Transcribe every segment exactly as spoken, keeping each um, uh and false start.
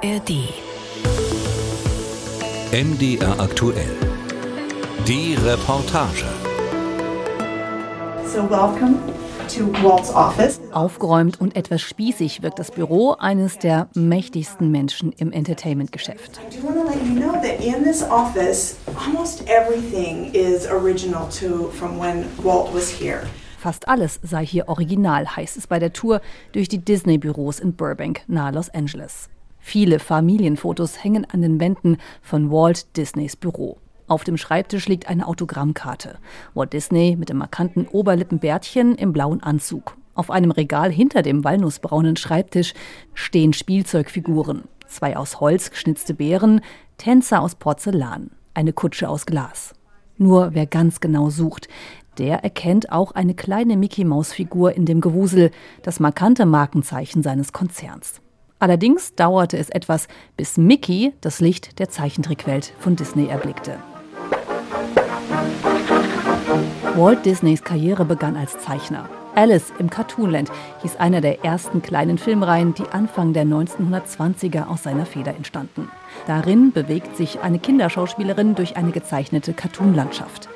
A R D. M D R aktuell. Die Reportage. So welcome to Walt's office. Aufgeräumt und etwas spießig wirkt das Büro eines der mächtigsten Menschen im Entertainment-Geschäft. I do want to let you know that in this office almost everything is original to from when Walt was here. Fast alles sei hier original, heißt es bei der Tour durch die Disney-Büros in Burbank nahe Los Angeles. Viele Familienfotos hängen an den Wänden von Walt Disneys Büro. Auf dem Schreibtisch liegt eine Autogrammkarte. Walt Disney mit dem markanten Oberlippenbärtchen im blauen Anzug. Auf einem Regal hinter dem walnussbraunen Schreibtisch stehen Spielzeugfiguren. Zwei aus Holz geschnitzte Bären, Tänzer aus Porzellan, eine Kutsche aus Glas. Nur wer ganz genau sucht, der erkennt auch eine kleine Mickey-Maus-Figur in dem Gewusel, das markante Markenzeichen seines Konzerns. Allerdings dauerte es etwas, bis Mickey das Licht der Zeichentrickwelt von Disney erblickte. Walt Disneys Karriere begann als Zeichner. Alice im Cartoonland hieß einer der ersten kleinen Filmreihen, die Anfang der neunzehnhundertzwanziger aus seiner Feder entstanden. Darin bewegt sich eine Kinderschauspielerin durch eine gezeichnete Cartoonlandschaft.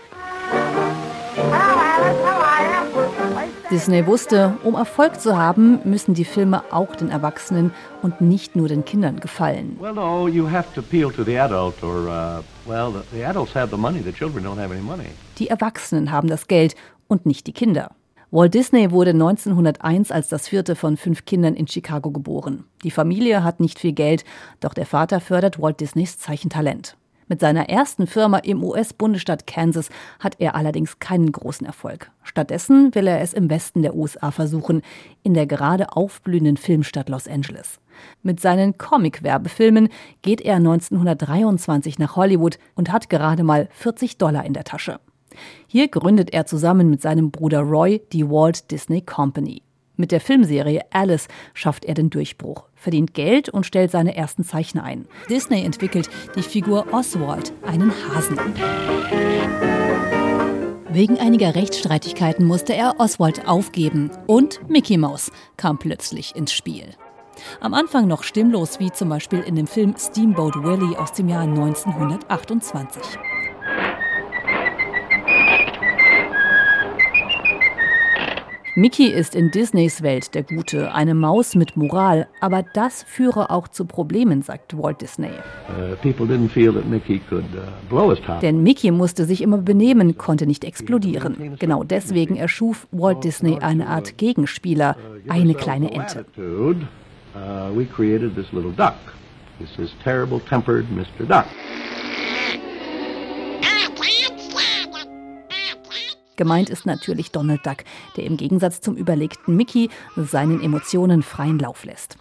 Disney wusste, um Erfolg zu haben, müssen die Filme auch den Erwachsenen und nicht nur den Kindern gefallen. Die Erwachsenen haben das Geld und nicht die Kinder. Walt Disney wurde neunzehnhunderteins als das vierte von fünf Kindern in Chicago geboren. Die Familie hat nicht viel Geld, doch der Vater fördert Walt Disneys Zeichentalent. Mit seiner ersten Firma im U S-Bundesstaat Kansas hat er allerdings keinen großen Erfolg. Stattdessen will er es im Westen der U S A versuchen, in der gerade aufblühenden Filmstadt Los Angeles. Mit seinen Comic-Werbefilmen geht er neunzehnhundertdreiundzwanzig nach Hollywood und hat gerade mal vierzig Dollar in der Tasche. Hier gründet er zusammen mit seinem Bruder Roy die Walt Disney Company. Mit der Filmserie Alice schafft er den Durchbruch, verdient Geld und stellt seine ersten Zeichner ein. Disney entwickelt die Figur Oswald, einen Hasen. Wegen einiger Rechtsstreitigkeiten musste er Oswald aufgeben und Mickey Mouse kam plötzlich ins Spiel. Am Anfang noch stimmlos, wie zum Beispiel in dem Film Steamboat Willie aus dem Jahr neunzehnhundertachtundzwanzig. Mickey ist in Disneys Welt der Gute, eine Maus mit Moral, aber das führe auch zu Problemen, sagt Walt Disney. Denn Mickey musste sich immer benehmen, konnte nicht explodieren. Genau deswegen erschuf Walt Disney eine Art Gegenspieler, eine kleine Ente. Gemeint ist natürlich Donald Duck, der im Gegensatz zum überlegten Mickey seinen Emotionen freien Lauf lässt.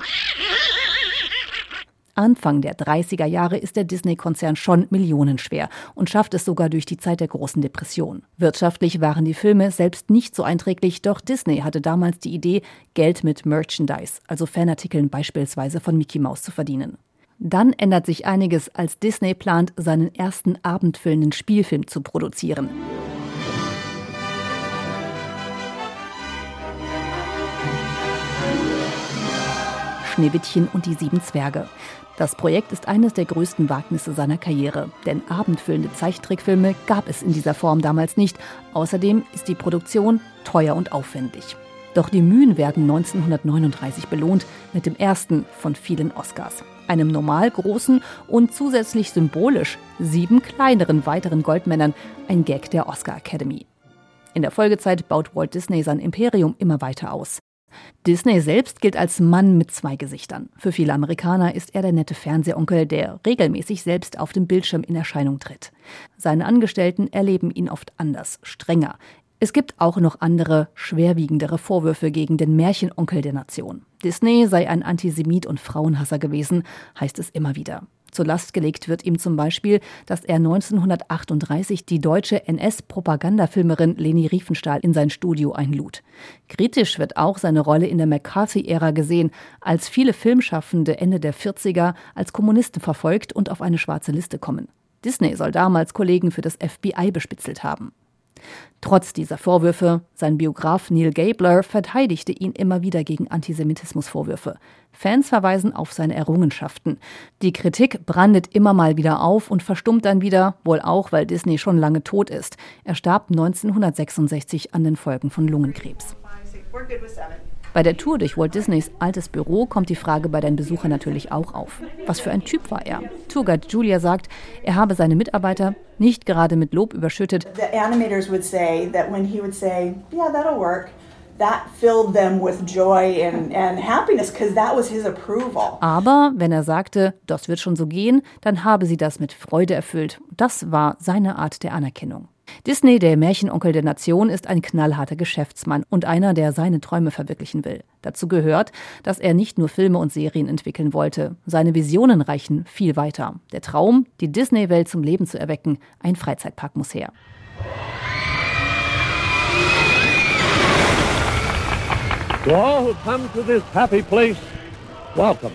Anfang der dreißiger Jahre ist der Disney-Konzern schon millionenschwer und schafft es sogar durch die Zeit der großen Depression. Wirtschaftlich waren die Filme selbst nicht so einträglich, doch Disney hatte damals die Idee, Geld mit Merchandise, also Fanartikeln beispielsweise von Mickey Mouse, zu verdienen. Dann ändert sich einiges, als Disney plant, seinen ersten abendfüllenden Spielfilm zu produzieren. Schneewittchen und die sieben Zwerge. Das Projekt ist eines der größten Wagnisse seiner Karriere, denn abendfüllende Zeichentrickfilme gab es in dieser Form damals nicht. Außerdem ist die Produktion teuer und aufwendig. Doch die Mühen werden neunzehnhundertneununddreißig belohnt mit dem ersten von vielen Oscars, einem normal großen und zusätzlich symbolisch sieben kleineren weiteren Goldmännern, ein Gag der Oscar Academy. In der Folgezeit baut Walt Disney sein Imperium immer weiter aus. Disney selbst gilt als Mann mit zwei Gesichtern. Für viele Amerikaner ist er der nette Fernsehonkel, der regelmäßig selbst auf dem Bildschirm in Erscheinung tritt. Seine Angestellten erleben ihn oft anders, strenger. Es gibt auch noch andere, schwerwiegendere Vorwürfe gegen den Märchenonkel der Nation. Disney sei ein Antisemit und Frauenhasser gewesen, heißt es immer wieder. Zur Last gelegt wird ihm zum Beispiel, dass er neunzehnhundertachtunddreißig die deutsche N S-Propagandafilmerin Leni Riefenstahl in sein Studio einlud. Kritisch wird auch seine Rolle in der McCarthy-Ära gesehen, als viele Filmschaffende Ende der vierziger als Kommunisten verfolgt und auf eine schwarze Liste kommen. Disney soll damals Kollegen für das F B I bespitzelt haben. Trotz dieser Vorwürfe, sein Biograf Neil Gabler verteidigte ihn immer wieder gegen Antisemitismusvorwürfe. Fans verweisen auf seine Errungenschaften. Die Kritik brandet immer mal wieder auf und verstummt dann wieder, wohl auch, weil Disney schon lange tot ist. Er starb neunzehnhundertsechsundsechzig an den Folgen von Lungenkrebs. Bei der Tour durch Walt Disneys altes Büro kommt die Frage bei den Besuchern natürlich auch auf. Was für ein Typ war er? Tourguide Julia sagt, er habe seine Mitarbeiter nicht gerade mit Lob überschüttet. The animators would say that when he would say, yeah, that'll work, that filled them with joy and, and happiness, because that was his approval. Aber wenn er sagte, das wird schon so gehen, dann habe sie das mit Freude erfüllt. Das war seine Art der Anerkennung. Disney, der Märchenonkel der Nation, ist ein knallharter Geschäftsmann und einer, der seine Träume verwirklichen will. Dazu gehört, dass er nicht nur Filme und Serien entwickeln wollte. Seine Visionen reichen viel weiter. Der Traum, die Disney-Welt zum Leben zu erwecken, ein Freizeitpark muss her. To all who come to this happy place, welcome.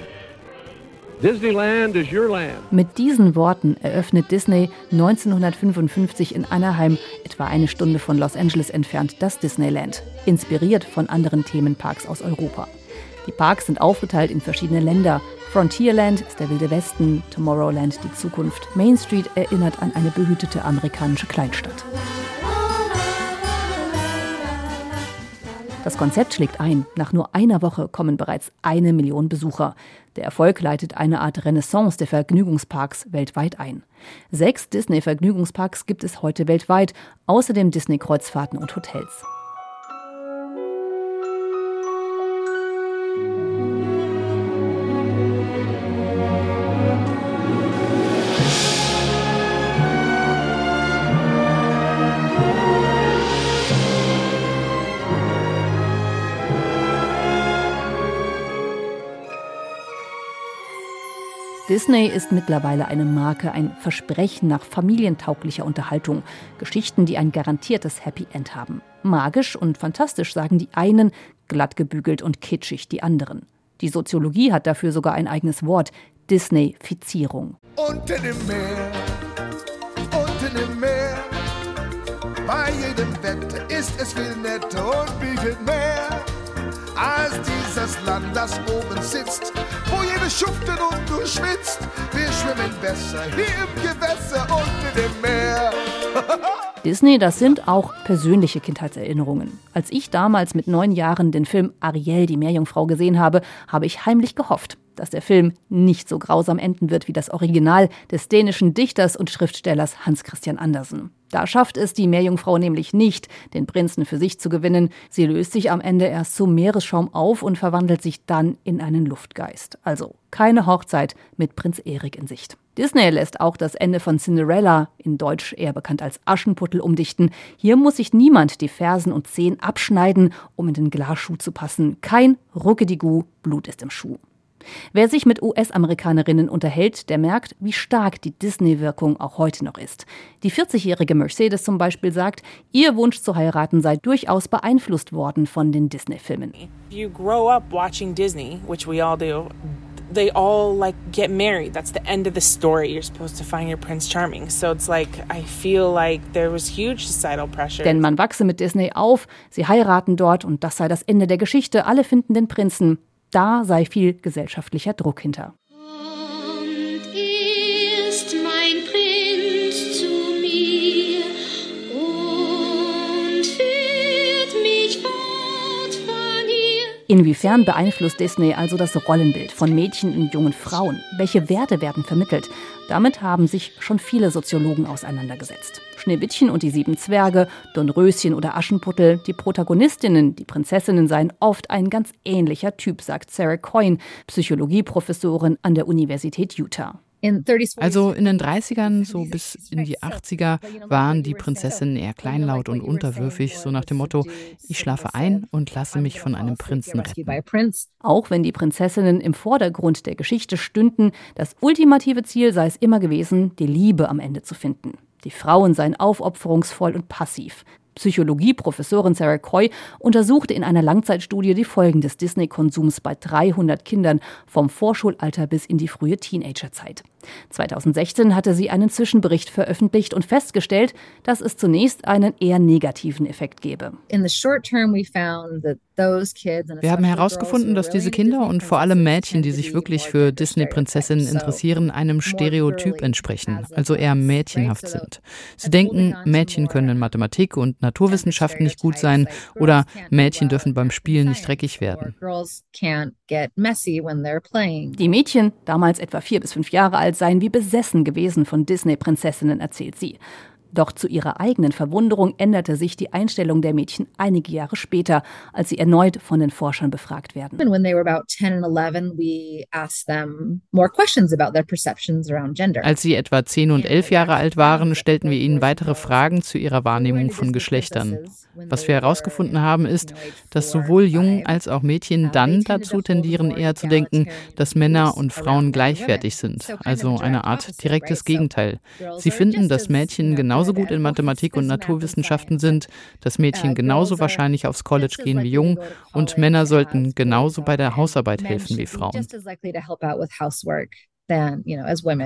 Disneyland is your land. Mit diesen Worten eröffnet Disney neunzehnhundertfünfundfünfzig in Anaheim, etwa eine Stunde von Los Angeles entfernt, das Disneyland, inspiriert von anderen Themenparks aus Europa. Die Parks sind aufgeteilt in verschiedene Länder. Frontierland ist der wilde Westen, Tomorrowland die Zukunft. Main Street erinnert an eine behütete amerikanische Kleinstadt. Das Konzept schlägt ein. Nach nur einer Woche kommen bereits eine Million Besucher. Der Erfolg leitet eine Art Renaissance der Vergnügungsparks weltweit ein. Sechs Disney-Vergnügungsparks gibt es heute weltweit, außerdem Disney-Kreuzfahrten und Hotels. Disney ist mittlerweile eine Marke, ein Versprechen nach familientauglicher Unterhaltung. Geschichten, die ein garantiertes Happy End haben. Magisch und fantastisch sagen die einen, glattgebügelt und kitschig die anderen. Die Soziologie hat dafür sogar ein eigenes Wort: Disneyfizierung. Unten im Meer, unten im Meer, bei jedem Wetter ist es viel netter und bietet mehr als dieses Land, das oben sitzt, wo jede schuftet und du schwitzt. Wir schwimmen besser hier im Gewässer unter dem Meer. Disney, das sind auch persönliche Kindheitserinnerungen. Als ich damals mit neun Jahren den Film Ariel, die Meerjungfrau gesehen habe, habe ich heimlich gehofft, dass der Film nicht so grausam enden wird wie das Original des dänischen Dichters und Schriftstellers Hans Christian Andersen. Da schafft es die Meerjungfrau nämlich nicht, den Prinzen für sich zu gewinnen. Sie löst sich am Ende erst zum Meeresschaum auf und verwandelt sich dann in einen Luftgeist. Also keine Hochzeit mit Prinz Erik in Sicht. Disney lässt auch das Ende von Cinderella, in Deutsch eher bekannt als Aschenputtel, umdichten. Hier muss sich niemand die Fersen und Zehen abschneiden, um in den Glasschuh zu passen. Kein Ruckedigu, Blut ist im Schuh. Wer sich mit U S-Amerikanerinnen unterhält, der merkt, wie stark die Disney-Wirkung auch heute noch ist. Die vierzigjährige Mercedes zum Beispiel sagt, ihr Wunsch zu heiraten sei durchaus beeinflusst worden von den Disney-Filmen. You grow up watching Disney, which we all do. They all like get married. That's the end of the story. You're supposed to find your Prince Charming. So it's like I feel like there was huge societal pressure. Denn man wachse mit Disney auf, sie heiraten dort und das sei das Ende der Geschichte. Alle finden den Prinzen. Da sei viel gesellschaftlicher Druck hinter. Und ist mein Prinz zu mir und führt mich fort von hier. Inwiefern beeinflusst Disney also das Rollenbild von Mädchen und jungen Frauen? Welche Werte werden vermittelt? Damit haben sich schon viele Soziologen auseinandergesetzt. Schneewittchen und die sieben Zwerge, Dornröschen oder Aschenputtel, die Protagonistinnen, die Prinzessinnen seien oft ein ganz ähnlicher Typ, sagt Sarah Coyne, Psychologieprofessorin an der Universität Utah. Also in den dreißigern, so bis in die achtziger, waren die Prinzessinnen eher kleinlaut und unterwürfig, so nach dem Motto, ich schlafe ein und lasse mich von einem Prinzen retten. Auch wenn die Prinzessinnen im Vordergrund der Geschichte stünden, das ultimative Ziel sei es immer gewesen, die Liebe am Ende zu finden. Die Frauen seien aufopferungsvoll und passiv. Psychologieprofessorin Sarah Coyne untersuchte in einer Langzeitstudie die Folgen des Disney-Konsums bei dreihundert Kindern, vom Vorschulalter bis in die frühe Teenagerzeit. zweitausendsechzehn hatte sie einen Zwischenbericht veröffentlicht und festgestellt, dass es zunächst einen eher negativen Effekt gebe. Wir haben herausgefunden, dass diese Kinder und vor allem Mädchen, die sich wirklich für Disney-Prinzessinnen interessieren, einem Stereotyp entsprechen, also eher mädchenhaft sind. Sie denken, Mädchen können in Mathematik und Naturwissenschaften nicht gut sein oder Mädchen dürfen beim Spielen nicht dreckig werden. Die Mädchen, damals etwa vier bis fünf Jahre alt, seien wie besessen gewesen von Disney-Prinzessinnen, erzählt sie. Doch zu ihrer eigenen Verwunderung änderte sich die Einstellung der Mädchen einige Jahre später, als sie erneut von den Forschern befragt werden. Als sie etwa zehn und elf Jahre alt waren, stellten wir ihnen weitere Fragen zu ihrer Wahrnehmung von Geschlechtern. Was wir herausgefunden haben, ist, dass sowohl Jungen als auch Mädchen dann dazu tendieren, eher zu denken, dass Männer und Frauen gleichwertig sind, also eine Art direktes Gegenteil. Sie finden, dass Mädchen genauso genauso gut in Mathematik und Naturwissenschaften sind, dass Mädchen genauso wahrscheinlich aufs College gehen wie Jungen und Männer sollten genauso bei der Hausarbeit helfen wie Frauen.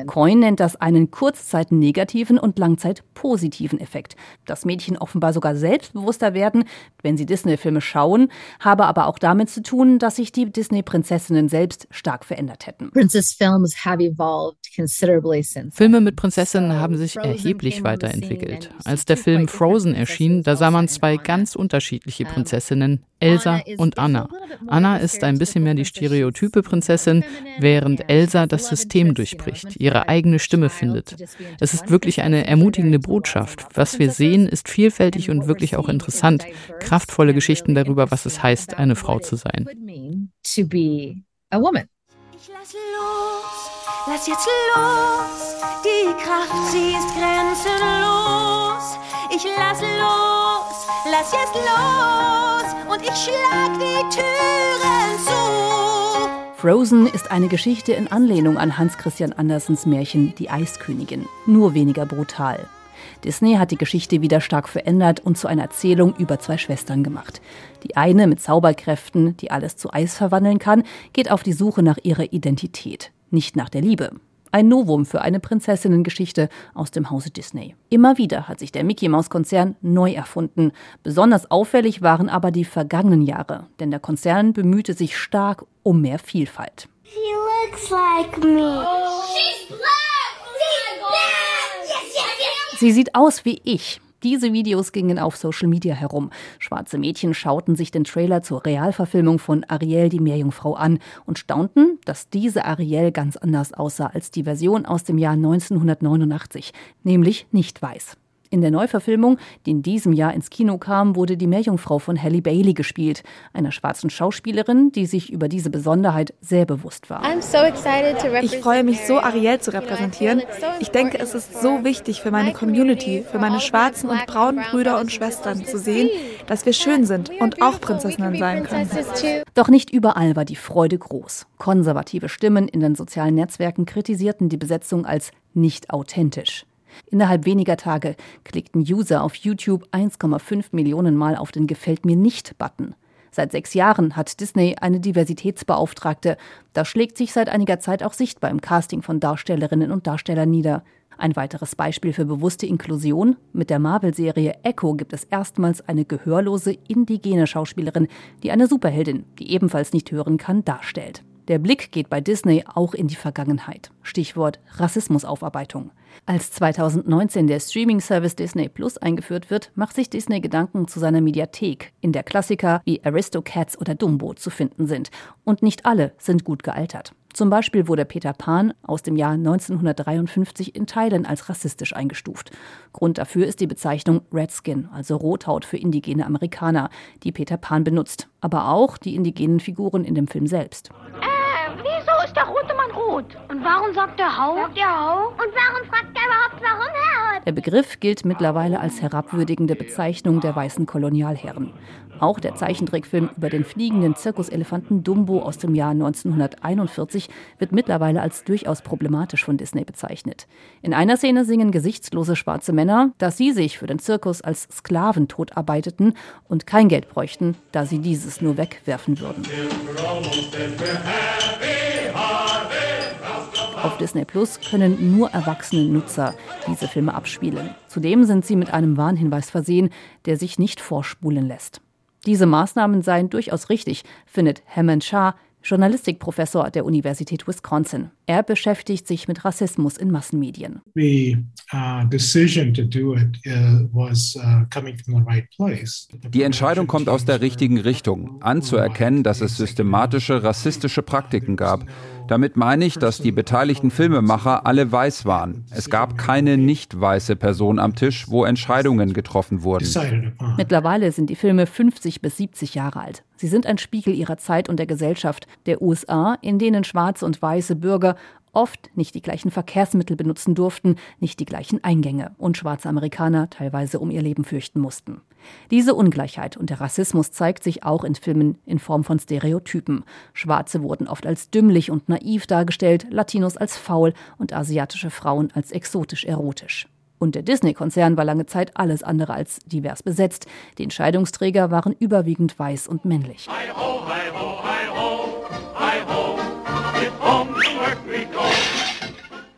Coyne nennt das einen kurzzeit-negativen und langzeit-positiven Effekt. Dass Mädchen offenbar sogar selbstbewusster werden, wenn sie Disney-Filme schauen, habe aber auch damit zu tun, dass sich die Disney-Prinzessinnen selbst stark verändert hätten. Filme mit Prinzessinnen haben sich erheblich weiterentwickelt. Als der Film Frozen erschien, da sah man zwei ganz unterschiedliche Prinzessinnen, Elsa und Anna. Anna ist ein bisschen mehr die stereotype Prinzessin, während Elsa das System durchbricht, ihre eigene Stimme findet. Es ist wirklich eine ermutigende Botschaft. Was wir sehen, ist vielfältig und wirklich auch interessant. Kraftvolle Geschichten darüber, was es heißt, eine Frau zu sein. Ich lass los, lass jetzt los, die Kraft, sie ist grenzenlos. Ich lass los, lass jetzt los und ich schlag die Türen zu. Frozen ist eine Geschichte in Anlehnung an Hans Christian Andersens Märchen Die Eiskönigin, nur weniger brutal. Disney hat die Geschichte wieder stark verändert und zu einer Erzählung über zwei Schwestern gemacht. Die eine mit Zauberkräften, die alles zu Eis verwandeln kann, geht auf die Suche nach ihrer Identität, nicht nach der Liebe. Ein Novum für eine Prinzessinnengeschichte aus dem Hause Disney. Immer wieder hat sich der Mickey-Mouse-Konzern neu erfunden. Besonders auffällig waren aber die vergangenen Jahre, denn der Konzern bemühte sich stark um mehr Vielfalt. She looks like me. She's black. She's black. Yes, yes, yes. Sie sieht aus wie ich. Diese Videos gingen auf Social Media herum. Schwarze Mädchen schauten sich den Trailer zur Realverfilmung von Ariel, die Meerjungfrau, an und staunten, dass diese Ariel ganz anders aussah als die Version aus dem Jahr neunzehnhundertneunundachtzig, nämlich nicht weiß. In der Neuverfilmung, die in diesem Jahr ins Kino kam, wurde die Meerjungfrau von Halle Bailey gespielt, einer schwarzen Schauspielerin, die sich über diese Besonderheit sehr bewusst war. Ich freue mich so, Ariel zu repräsentieren. Ich denke, es ist so wichtig für meine Community, für meine schwarzen und braunen Brüder und Schwestern zu sehen, dass wir schön sind und auch Prinzessinnen sein können. Doch nicht überall war die Freude groß. Konservative Stimmen in den sozialen Netzwerken kritisierten die Besetzung als nicht authentisch. Innerhalb weniger Tage klickten User auf YouTube eins Komma fünf Millionen Mal auf den Gefällt-mir-nicht-Button. Seit sechs Jahren hat Disney eine Diversitätsbeauftragte. Das schlägt sich seit einiger Zeit auch sichtbar im Casting von Darstellerinnen und Darstellern nieder. Ein weiteres Beispiel für bewusste Inklusion: Mit der Marvel-Serie Echo gibt es erstmals eine gehörlose indigene Schauspielerin, die eine Superheldin, die ebenfalls nicht hören kann, darstellt. Der Blick geht bei Disney auch in die Vergangenheit. Stichwort Rassismusaufarbeitung. Als zweitausendneunzehn der Streaming-Service Disney Plus eingeführt wird, macht sich Disney Gedanken zu seiner Mediathek, in der Klassiker wie Aristocats oder Dumbo zu finden sind. Und nicht alle sind gut gealtert. Zum Beispiel wurde Peter Pan aus dem Jahr neunzehnhundertdreiundfünfzig in Teilen als rassistisch eingestuft. Grund dafür ist die Bezeichnung Redskin, also Rothaut für indigene Amerikaner, die Peter Pan benutzt. Aber auch die indigenen Figuren in dem Film selbst. Äh, wieso ist der rote Mann rot? Und warum sagt er Hau? Sagt er Hau? Und warum fragt er überhaupt, warum er rot? Der Begriff gilt mittlerweile als herabwürdigende Bezeichnung der weißen Kolonialherren. Auch der Zeichentrickfilm über den fliegenden Zirkuselefanten Dumbo aus dem Jahr neunzehnhunderteinundvierzig wird mittlerweile als durchaus problematisch von Disney bezeichnet. In einer Szene singen gesichtslose schwarze Männer, dass sie sich für den Zirkus als Sklaven totarbeiteten und kein Geld bräuchten, da sie dieses nur wegwerfen würden. Auf Disney Plus können nur erwachsene Nutzer diese Filme abspielen. Zudem sind sie mit einem Warnhinweis versehen, der sich nicht vorspulen lässt. Diese Maßnahmen seien durchaus richtig, findet Hemant Shah, Journalistikprofessor der Universität Wisconsin. Er beschäftigt sich mit Rassismus in Massenmedien. Die Entscheidung kommt aus der richtigen Richtung, anzuerkennen, dass es systematische rassistische Praktiken gab. Damit meine ich, dass die beteiligten Filmemacher alle weiß waren. Es gab keine nicht weiße Person am Tisch, wo Entscheidungen getroffen wurden. Mittlerweile sind die Filme fünfzig bis siebzig Jahre alt. Sie sind ein Spiegel ihrer Zeit und der Gesellschaft der U S A, in denen schwarze und weiße Bürger oft nicht die gleichen Verkehrsmittel benutzen durften, nicht die gleichen Eingänge und schwarze Amerikaner teilweise um ihr Leben fürchten mussten. Diese Ungleichheit und der Rassismus zeigt sich auch in Filmen in Form von Stereotypen. Schwarze wurden oft als dümmlich und naiv dargestellt, Latinos als faul und asiatische Frauen als exotisch-erotisch. Und der Disney-Konzern war lange Zeit alles andere als divers besetzt. Die Entscheidungsträger waren überwiegend weiß und männlich. Hi ho, hi ho, hi ho, hi ho. It's home to work we go.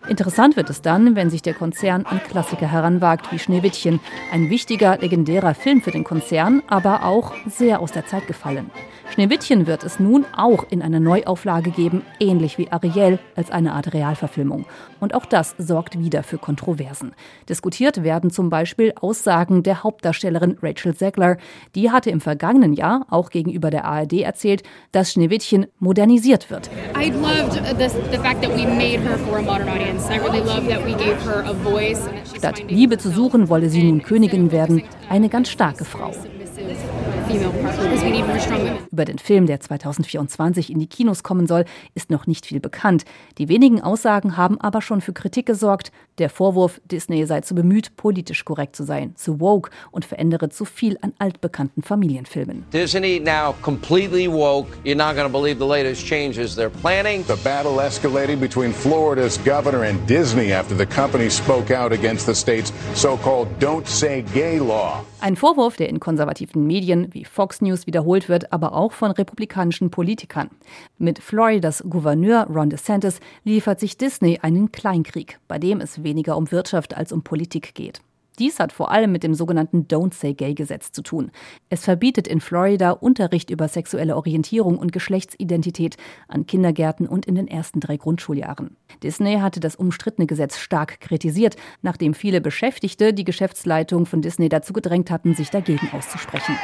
Interessant wird es dann, wenn sich der Konzern an Klassiker heranwagt wie Schneewittchen. Ein wichtiger, legendärer Film für den Konzern, aber auch sehr aus der Zeit gefallen. Schneewittchen wird es nun auch in einer Neuauflage geben, ähnlich wie Ariel, als eine Art Realverfilmung. Und auch das sorgt wieder für Kontroversen. Diskutiert werden zum Beispiel Aussagen der Hauptdarstellerin Rachel Zegler. Die hatte im vergangenen Jahr auch gegenüber der A R D erzählt, dass Schneewittchen modernisiert wird. I loved this, the fact that we made her for a modern audience. Statt Liebe zu suchen, wolle sie nun Königin werden, eine ganz starke Frau. Über den Film, der zweitausendvierundzwanzig in die Kinos kommen soll, ist noch nicht viel bekannt. Die wenigen Aussagen haben aber schon für Kritik gesorgt. Der Vorwurf, Disney sei zu bemüht, politisch korrekt zu sein, zu woke und verändere zu viel an altbekannten Familienfilmen. Disney now completely woke. You're not going to believe the latest changes they're planning. The battle escalated between Florida's governor and Disney after the company spoke out against the state's so-called Don't Say Gay Law. Ein Vorwurf, der in konservativen Medien wie Fox News wiederholt wird, aber auch von republikanischen Politikern. Mit Floridas Gouverneur Ron DeSantis liefert sich Disney einen Kleinkrieg, bei dem es weniger um Wirtschaft als um Politik geht. Dies hat vor allem mit dem sogenannten Don't-Say-Gay-Gesetz zu tun. Es verbietet in Florida Unterricht über sexuelle Orientierung und Geschlechtsidentität an Kindergärten und in den ersten drei Grundschuljahren. Disney hatte das umstrittene Gesetz stark kritisiert, nachdem viele Beschäftigte die Geschäftsleitung von Disney dazu gedrängt hatten, sich dagegen auszusprechen.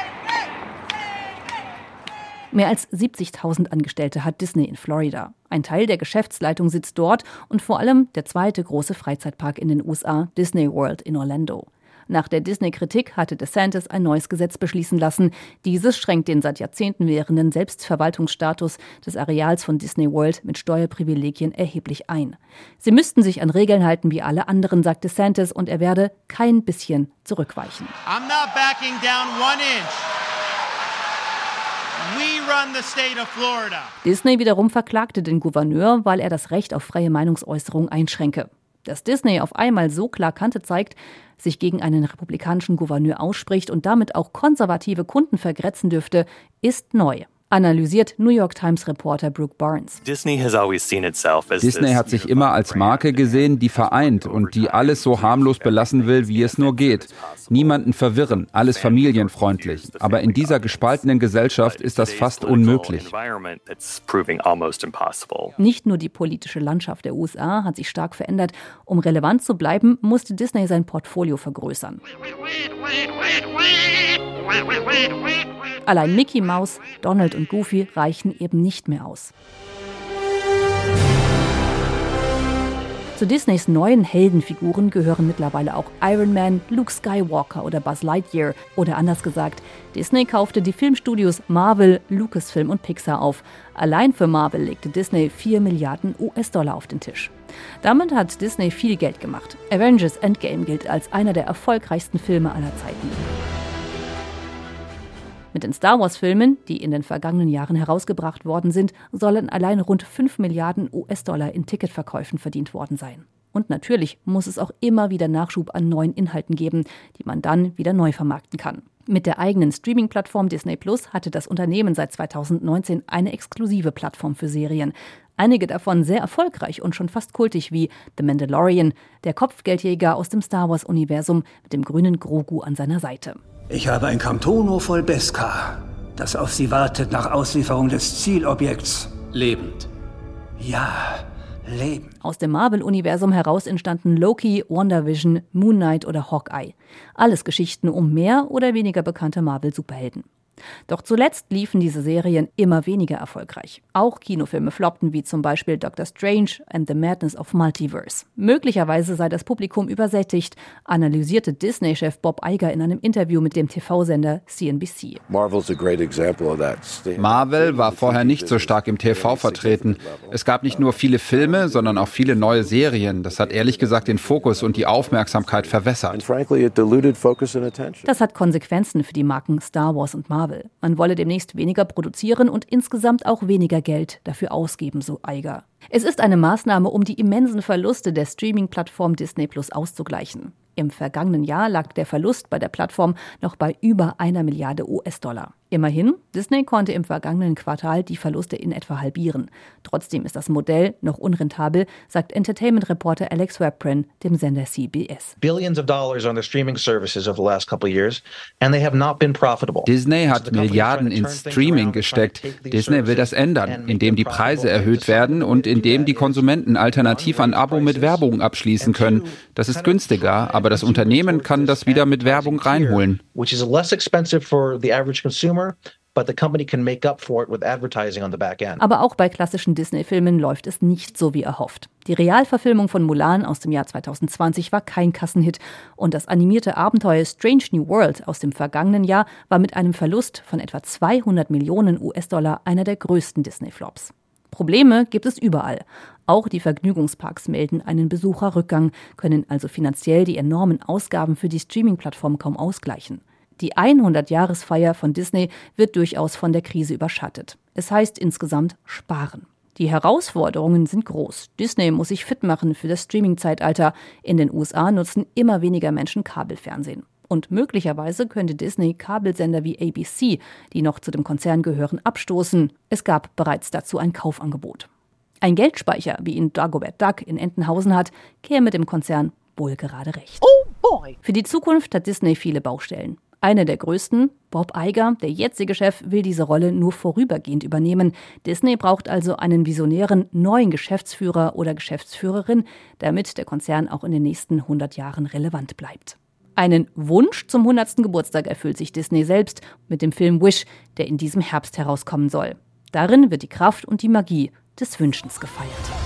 Mehr als siebzigtausend Angestellte hat Disney in Florida. Ein Teil der Geschäftsleitung sitzt dort und vor allem der zweite große Freizeitpark in den U S A, Disney World in Orlando. Nach der Disney-Kritik hatte DeSantis ein neues Gesetz beschließen lassen. Dieses schränkt den seit Jahrzehnten währenden Selbstverwaltungsstatus des Areals von Disney World mit Steuerprivilegien erheblich ein. Sie müssten sich an Regeln halten wie alle anderen, sagt DeSantis, und er werde kein bisschen zurückweichen. I'm not backing down one inch. We run the state of Florida. Disney wiederum verklagte den Gouverneur, weil er das Recht auf freie Meinungsäußerung einschränke. Dass Disney auf einmal so klar Kante zeigt, sich gegen einen republikanischen Gouverneur ausspricht und damit auch konservative Kunden vergrätzen dürfte, ist neu. Analysiert New York Times-Reporter Brooke Barnes. Disney hat sich immer als Marke gesehen, die vereint und die alles so harmlos belassen will, wie es nur geht. Niemanden verwirren, alles familienfreundlich. Aber in dieser gespaltenen Gesellschaft ist das fast unmöglich. Nicht nur die politische Landschaft der U S A hat sich stark verändert. Um relevant zu bleiben, musste Disney sein Portfolio vergrößern. Allein Mickey Mouse, Donald und Goofy reichen eben nicht mehr aus. Zu Disneys neuen Heldenfiguren gehören mittlerweile auch Iron Man, Luke Skywalker oder Buzz Lightyear. Oder anders gesagt, Disney kaufte die Filmstudios Marvel, Lucasfilm und Pixar auf. Allein für Marvel legte Disney vier Milliarden U S Dollar auf den Tisch. Damit hat Disney viel Geld gemacht. Avengers Endgame gilt als einer der erfolgreichsten Filme aller Zeiten. Mit den Star Wars-Filmen, die in den vergangenen Jahren herausgebracht worden sind, sollen allein rund fünf Milliarden U S Dollar in Ticketverkäufen verdient worden sein. Und natürlich muss es auch immer wieder Nachschub an neuen Inhalten geben, die man dann wieder neu vermarkten kann. Mit der eigenen Streaming-Plattform Disney Plus hatte das Unternehmen seit zweitausendneunzehn eine exklusive Plattform für Serien. Einige davon sehr erfolgreich und schon fast kultig wie The Mandalorian, der Kopfgeldjäger aus dem Star Wars-Universum mit dem grünen Grogu an seiner Seite. Ich habe ein Kantono voll Beskar, das auf sie wartet nach Auslieferung des Zielobjekts. Lebend. Ja, lebend. Aus dem Marvel-Universum heraus entstanden Loki, WandaVision, Moon Knight oder Hawkeye. Alles Geschichten um mehr oder weniger bekannte Marvel-Superhelden. Doch zuletzt liefen diese Serien immer weniger erfolgreich. Auch Kinofilme floppten, wie zum Beispiel Doctor Strange and the Madness of Multiverse. Möglicherweise sei das Publikum übersättigt, analysierte Disney-Chef Bob Iger in einem Interview mit dem T V-Sender C N B C. Marvel war vorher nicht so stark im T V vertreten. Es gab nicht nur viele Filme, sondern auch viele neue Serien. Das hat ehrlich gesagt den Fokus und die Aufmerksamkeit verwässert. Das hat Konsequenzen für die Marken Star Wars und Marvel. Man wolle demnächst weniger produzieren und insgesamt auch weniger Geld dafür ausgeben, so Iger. Es ist eine Maßnahme, um die immensen Verluste der Streaming-Plattform Disney Plus auszugleichen. Im vergangenen Jahr lag der Verlust bei der Plattform noch bei über einer Milliarde U S Dollar. Immerhin, Disney konnte im vergangenen Quartal die Verluste in etwa halbieren. Trotzdem ist das Modell noch unrentabel, sagt Entertainment-Reporter Alex Webprin dem Sender C B S. Disney hat Milliarden in Streaming gesteckt. Disney will das ändern, indem die Preise erhöht werden und indem die Konsumenten alternativ ein Abo mit Werbung abschließen können. Das ist günstiger, aber das Unternehmen kann das wieder mit Werbung reinholen. Aber auch bei klassischen Disney-Filmen läuft es nicht so wie erhofft. Die Realverfilmung von Mulan aus dem Jahr zweitausendzwanzig war kein Kassenhit und das animierte Abenteuer Strange New World aus dem vergangenen Jahr war mit einem Verlust von etwa zweihundert Millionen U S Dollar einer der größten Disney-Flops. Probleme gibt es überall. Auch die Vergnügungsparks melden einen Besucherrückgang, können also finanziell die enormen Ausgaben für die Streaming-Plattform kaum ausgleichen. Die hundert-Jahresfeier von Disney wird durchaus von der Krise überschattet. Es heißt insgesamt sparen. Die Herausforderungen sind groß. Disney muss sich fit machen für das Streaming-Zeitalter. In den U S A nutzen immer weniger Menschen Kabelfernsehen. Und möglicherweise könnte Disney Kabelsender wie A B C, die noch zu dem Konzern gehören, abstoßen. Es gab bereits dazu ein Kaufangebot. Ein Geldspeicher, wie ihn Dagobert Duck in Entenhausen hat, käme dem Konzern wohl gerade recht. Oh boy! Für die Zukunft hat Disney viele Baustellen. Eine der größten, Bob Iger, der jetzige Chef, will diese Rolle nur vorübergehend übernehmen. Disney braucht also einen visionären neuen Geschäftsführer oder Geschäftsführerin, damit der Konzern auch in den nächsten hundert Jahren relevant bleibt. Einen Wunsch zum hundertsten Geburtstag erfüllt sich Disney selbst mit dem Film Wish, der in diesem Herbst herauskommen soll. Darin wird die Kraft und die Magie des Wünschens gefeiert.